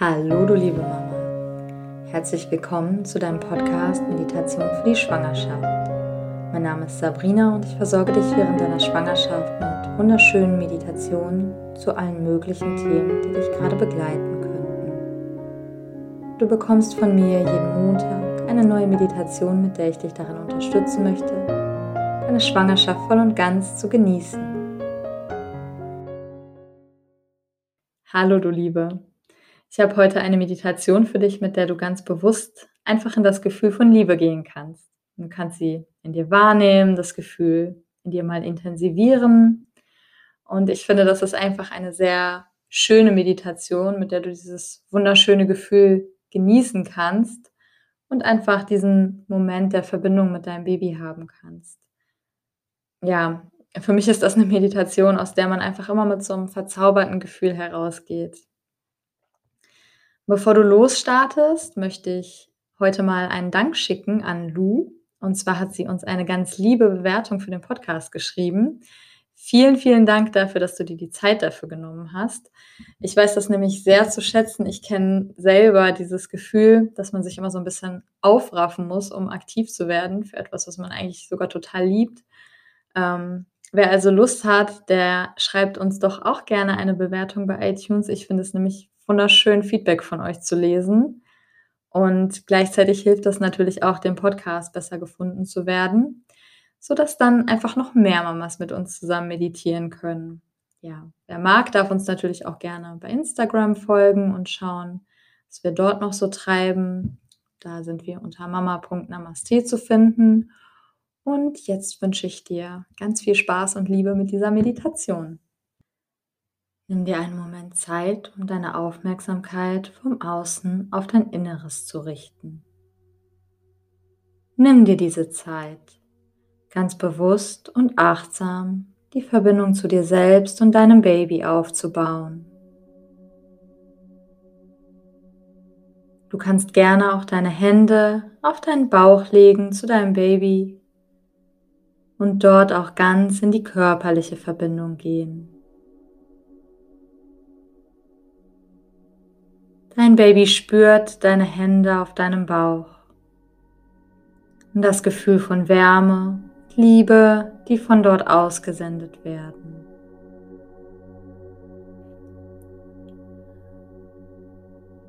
Hallo du liebe Mama, herzlich willkommen zu deinem Podcast Meditation für die Schwangerschaft. Mein Name ist Sabrina und ich versorge dich während deiner Schwangerschaft mit wunderschönen Meditationen zu allen möglichen Themen, die dich gerade begleiten könnten. Du bekommst von mir jeden Montag eine neue Meditation, mit der ich dich darin unterstützen möchte, deine Schwangerschaft voll und ganz zu genießen. Hallo du Liebe! Ich habe heute eine Meditation für dich, mit der du ganz bewusst einfach in das Gefühl von Liebe gehen kannst. Du kannst sie in dir wahrnehmen, das Gefühl in dir mal intensivieren. Und ich finde, das ist einfach eine sehr schöne Meditation, mit der du dieses wunderschöne Gefühl genießen kannst und einfach diesen Moment der Verbindung mit deinem Baby haben kannst. Ja, für mich ist das eine Meditation, aus der man einfach immer mit so einem verzauberten Gefühl herausgeht. Bevor du losstartest, möchte ich heute mal einen Dank schicken an Lou. Und zwar hat sie uns eine ganz liebe Bewertung für den Podcast geschrieben. Vielen, vielen Dank dafür, dass du dir die Zeit dafür genommen hast. Ich weiß das nämlich sehr zu schätzen. Ich kenne selber dieses Gefühl, dass man sich immer so ein bisschen aufraffen muss, um aktiv zu werden für etwas, was man eigentlich sogar total liebt. Wer also Lust hat, der schreibt uns doch auch gerne eine Bewertung bei iTunes. Ich finde es nämlich wunderschön, Feedback von euch zu lesen. Und gleichzeitig hilft das natürlich auch, dem Podcast besser gefunden zu werden, sodass dann einfach noch mehr Mamas mit uns zusammen meditieren können. Ja, wer mag, darf uns natürlich auch gerne bei Instagram folgen und schauen, was wir dort noch so treiben. Da sind wir unter mama.namaste zu finden. Und jetzt wünsche ich dir ganz viel Spaß und Liebe mit dieser Meditation. Nimm dir einen Moment Zeit, um deine Aufmerksamkeit vom Außen auf dein Inneres zu richten. Nimm dir diese Zeit, ganz bewusst und achtsam die Verbindung zu dir selbst und deinem Baby aufzubauen. Du kannst gerne auch deine Hände auf deinen Bauch legen zu deinem Baby und dort auch ganz in die körperliche Verbindung gehen. Dein Baby spürt deine Hände auf deinem Bauch und das Gefühl von Wärme, Liebe, die von dort ausgesendet werden.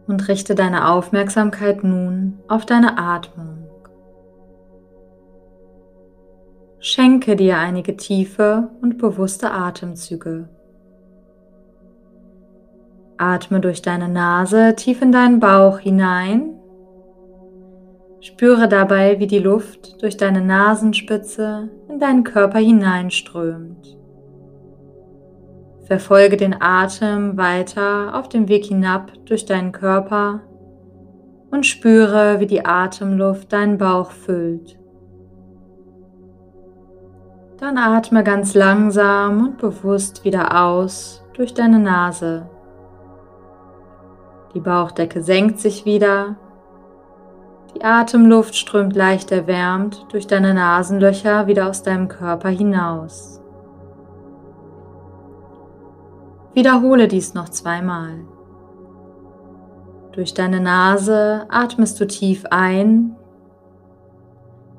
Und richte deine Aufmerksamkeit nun auf deine Atmung. Schenke dir einige tiefe und bewusste Atemzüge. Atme durch deine Nase tief in deinen Bauch hinein. Spüre dabei, wie die Luft durch deine Nasenspitze in deinen Körper hineinströmt. Verfolge den Atem weiter auf dem Weg hinab durch deinen Körper und spüre, wie die Atemluft deinen Bauch füllt. Dann atme ganz langsam und bewusst wieder aus durch deine Nase. Die Bauchdecke senkt sich wieder, die Atemluft strömt leicht erwärmt durch deine Nasenlöcher wieder aus deinem Körper hinaus. Wiederhole dies noch zweimal. Durch deine Nase atmest du tief ein,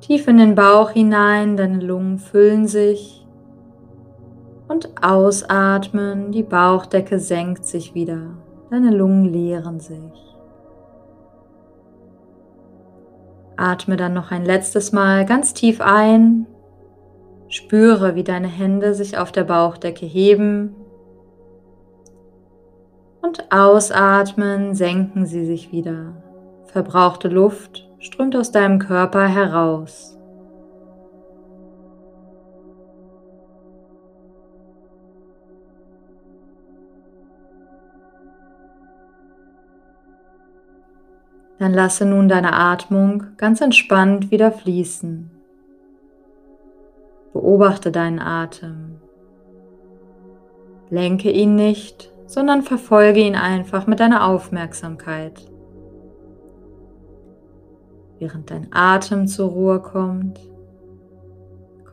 tief in den Bauch hinein, deine Lungen füllen sich und ausatmen, die Bauchdecke senkt sich wieder. Deine Lungen leeren sich. Atme dann noch ein letztes Mal ganz tief ein. Spüre, wie deine Hände sich auf der Bauchdecke heben. Und ausatmen, senken sie sich wieder. Verbrauchte Luft strömt aus deinem Körper heraus. Dann lasse nun deine Atmung ganz entspannt wieder fließen. Beobachte deinen Atem. Lenke ihn nicht, sondern verfolge ihn einfach mit deiner Aufmerksamkeit. Während dein Atem zur Ruhe kommt,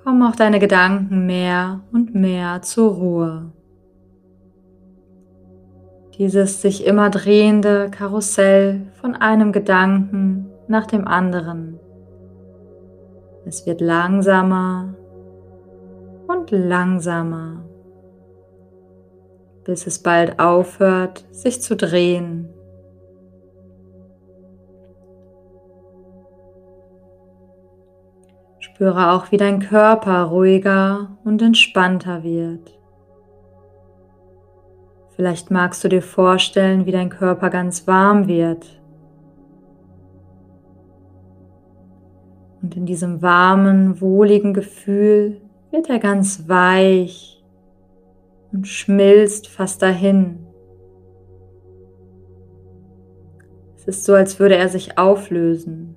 kommen auch deine Gedanken mehr und mehr zur Ruhe. Dieses sich immer drehende Karussell von einem Gedanken nach dem anderen. Es wird langsamer und langsamer, bis es bald aufhört, sich zu drehen. Spüre auch, wie dein Körper ruhiger und entspannter wird. Vielleicht magst du dir vorstellen, wie dein Körper ganz warm wird. Und in diesem warmen, wohligen Gefühl wird er ganz weich und schmilzt fast dahin. Es ist so, als würde er sich auflösen.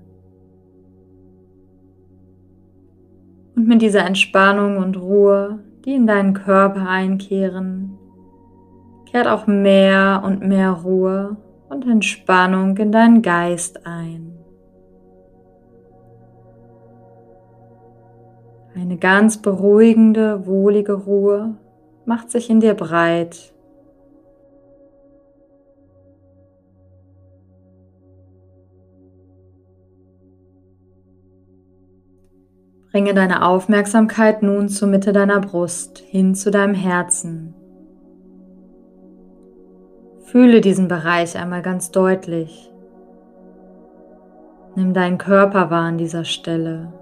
Und mit dieser Entspannung und Ruhe, die in deinen Körper einkehren, kehrt auch mehr und mehr Ruhe und Entspannung in deinen Geist ein. Eine ganz beruhigende, wohlige Ruhe macht sich in dir breit. Bringe deine Aufmerksamkeit nun zur Mitte deiner Brust, hin zu deinem Herzen. Fühle diesen Bereich einmal ganz deutlich. Nimm deinen Körper wahr an dieser Stelle.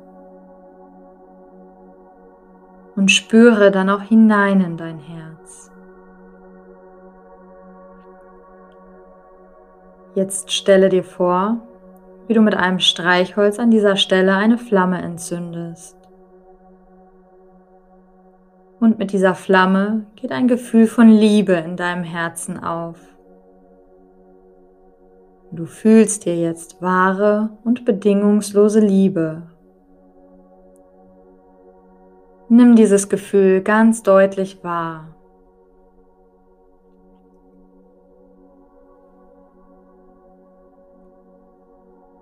Und spüre dann auch hinein in dein Herz. Jetzt stelle dir vor, wie du mit einem Streichholz an dieser Stelle eine Flamme entzündest. Und mit dieser Flamme geht ein Gefühl von Liebe in deinem Herzen auf. Du fühlst dir jetzt wahre und bedingungslose Liebe. Nimm dieses Gefühl ganz deutlich wahr.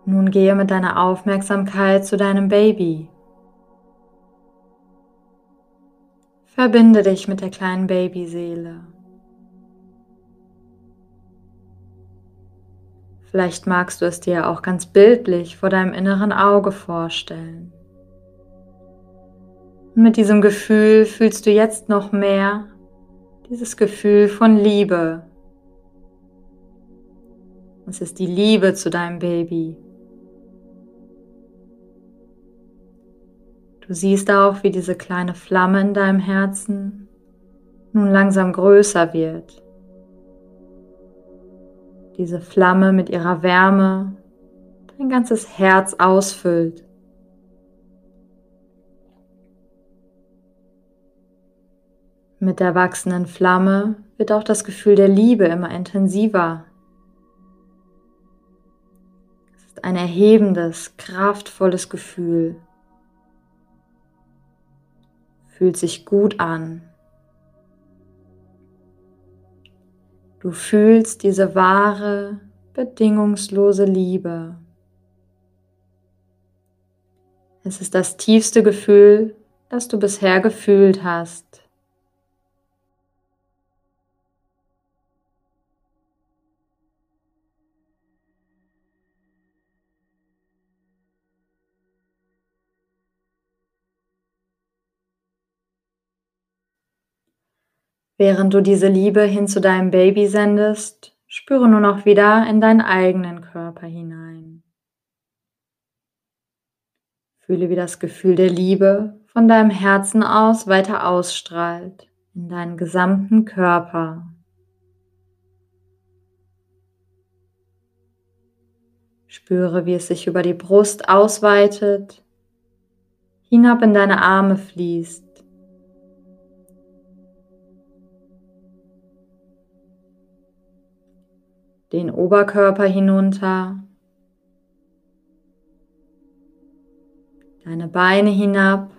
Nun gehe mit deiner Aufmerksamkeit zu deinem Baby. Verbinde dich mit der kleinen Babyseele. Vielleicht magst du es dir auch ganz bildlich vor deinem inneren Auge vorstellen. Und mit diesem Gefühl fühlst du jetzt noch mehr dieses Gefühl von Liebe. Es ist die Liebe zu deinem Baby. Du siehst auch, wie diese kleine Flamme in deinem Herzen nun langsam größer wird. Diese Flamme mit ihrer Wärme dein ganzes Herz ausfüllt. Mit der wachsenden Flamme wird auch das Gefühl der Liebe immer intensiver. Es ist ein erhebendes, kraftvolles Gefühl. Fühlt sich gut an. Du fühlst diese wahre, bedingungslose Liebe. Es ist das tiefste Gefühl, das du bisher gefühlt hast. Während du diese Liebe hin zu deinem Baby sendest, spüre nun auch wieder in deinen eigenen Körper hinein. Fühle, wie das Gefühl der Liebe von deinem Herzen aus weiter ausstrahlt in deinen gesamten Körper. Spüre, wie es sich über die Brust ausweitet, hinab in deine Arme fließt. Den Oberkörper hinunter, deine Beine hinab,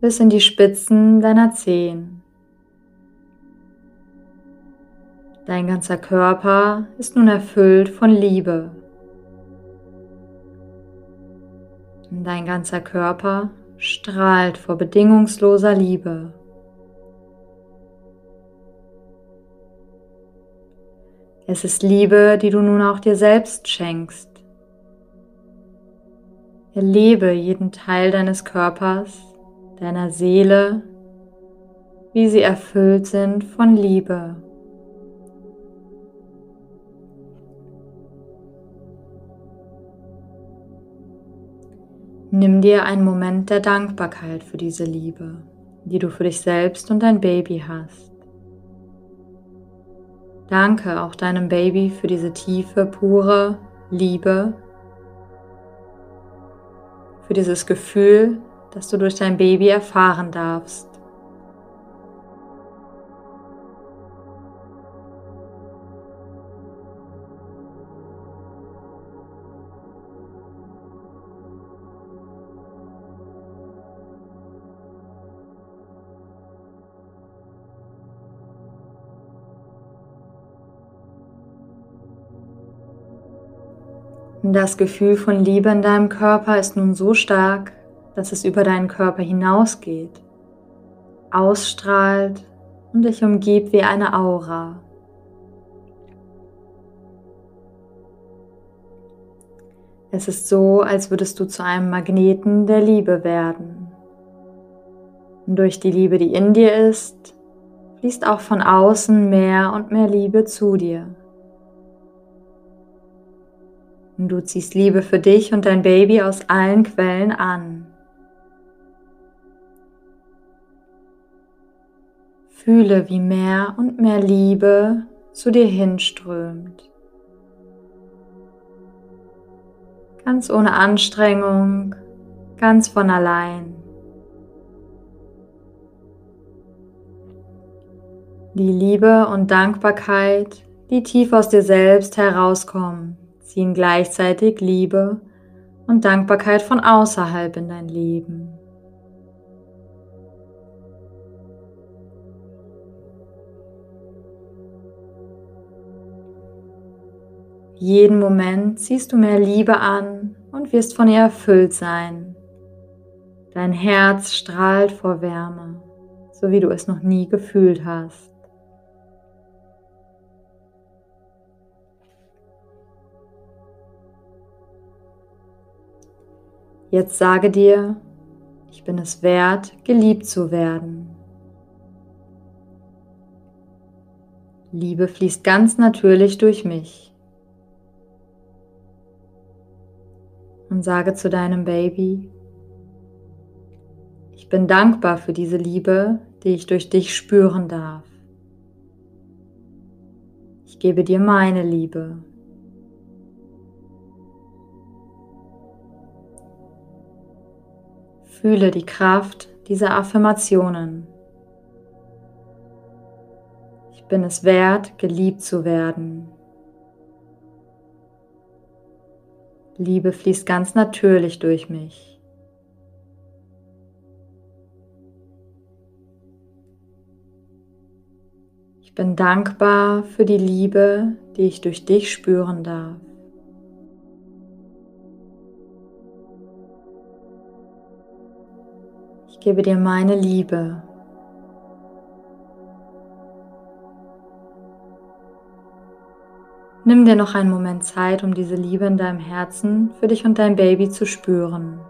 bis in die Spitzen deiner Zehen. Dein ganzer Körper ist nun erfüllt von Liebe. Dein ganzer Körper strahlt vor bedingungsloser Liebe. Es ist Liebe, die du nun auch dir selbst schenkst. Erlebe jeden Teil deines Körpers, deiner Seele, wie sie erfüllt sind von Liebe. Nimm dir einen Moment der Dankbarkeit für diese Liebe, die du für dich selbst und dein Baby hast. Danke auch deinem Baby für diese tiefe, pure Liebe, für dieses Gefühl, das du durch dein Baby erfahren darfst. Das Gefühl von Liebe in deinem Körper ist nun so stark, dass es über deinen Körper hinausgeht, ausstrahlt und dich umgibt wie eine Aura. Es ist so, als würdest du zu einem Magneten der Liebe werden. Und durch die Liebe, die in dir ist, fließt auch von außen mehr und mehr Liebe zu dir. Und du ziehst Liebe für dich und dein Baby aus allen Quellen an. Fühle, wie mehr und mehr Liebe zu dir hinströmt. Ganz ohne Anstrengung, ganz von allein. Die Liebe und Dankbarkeit, die tief aus dir selbst herauskommen, ziehen gleichzeitig Liebe und Dankbarkeit von außerhalb in dein Leben. Jeden Moment ziehst du mehr Liebe an und wirst von ihr erfüllt sein. Dein Herz strahlt vor Wärme, so wie du es noch nie gefühlt hast. Jetzt sage dir, ich bin es wert, geliebt zu werden. Liebe fließt ganz natürlich durch mich. Und sage zu deinem Baby, ich bin dankbar für diese Liebe, die ich durch dich spüren darf. Ich gebe dir meine Liebe. Fühle die Kraft dieser Affirmationen. Ich bin es wert, geliebt zu werden. Liebe fließt ganz natürlich durch mich. Ich bin dankbar für die Liebe, die ich durch dich spüren darf. Ich gebe dir meine Liebe. Nimm dir noch einen Moment Zeit, um diese Liebe in deinem Herzen für dich und dein Baby zu spüren.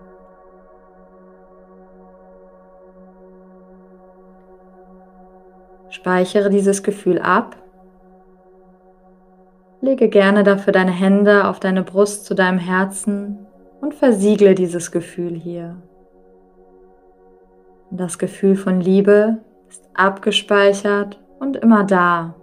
Speichere dieses Gefühl ab. Lege gerne dafür deine Hände auf deine Brust zu deinem Herzen und versiegle dieses Gefühl hier. Das Gefühl von Liebe ist abgespeichert und immer da.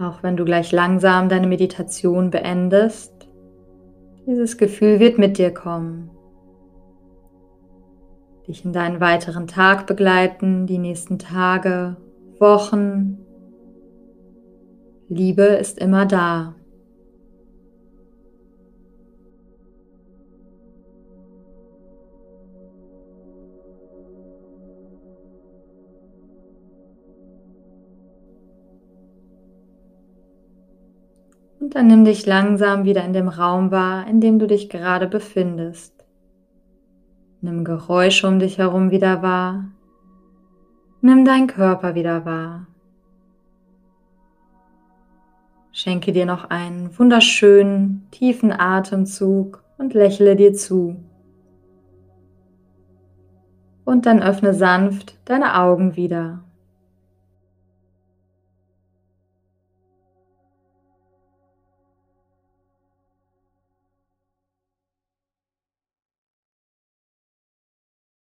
Auch wenn du gleich langsam deine Meditation beendest, dieses Gefühl wird mit dir kommen, dich in deinen weiteren Tag begleiten, die nächsten Tage, Wochen. Liebe ist immer da. Und dann nimm dich langsam wieder in dem Raum wahr, in dem du dich gerade befindest. Nimm Geräusche um dich herum wieder wahr. Nimm deinen Körper wieder wahr. Schenke dir noch einen wunderschönen, tiefen Atemzug und lächle dir zu. Und dann öffne sanft deine Augen wieder.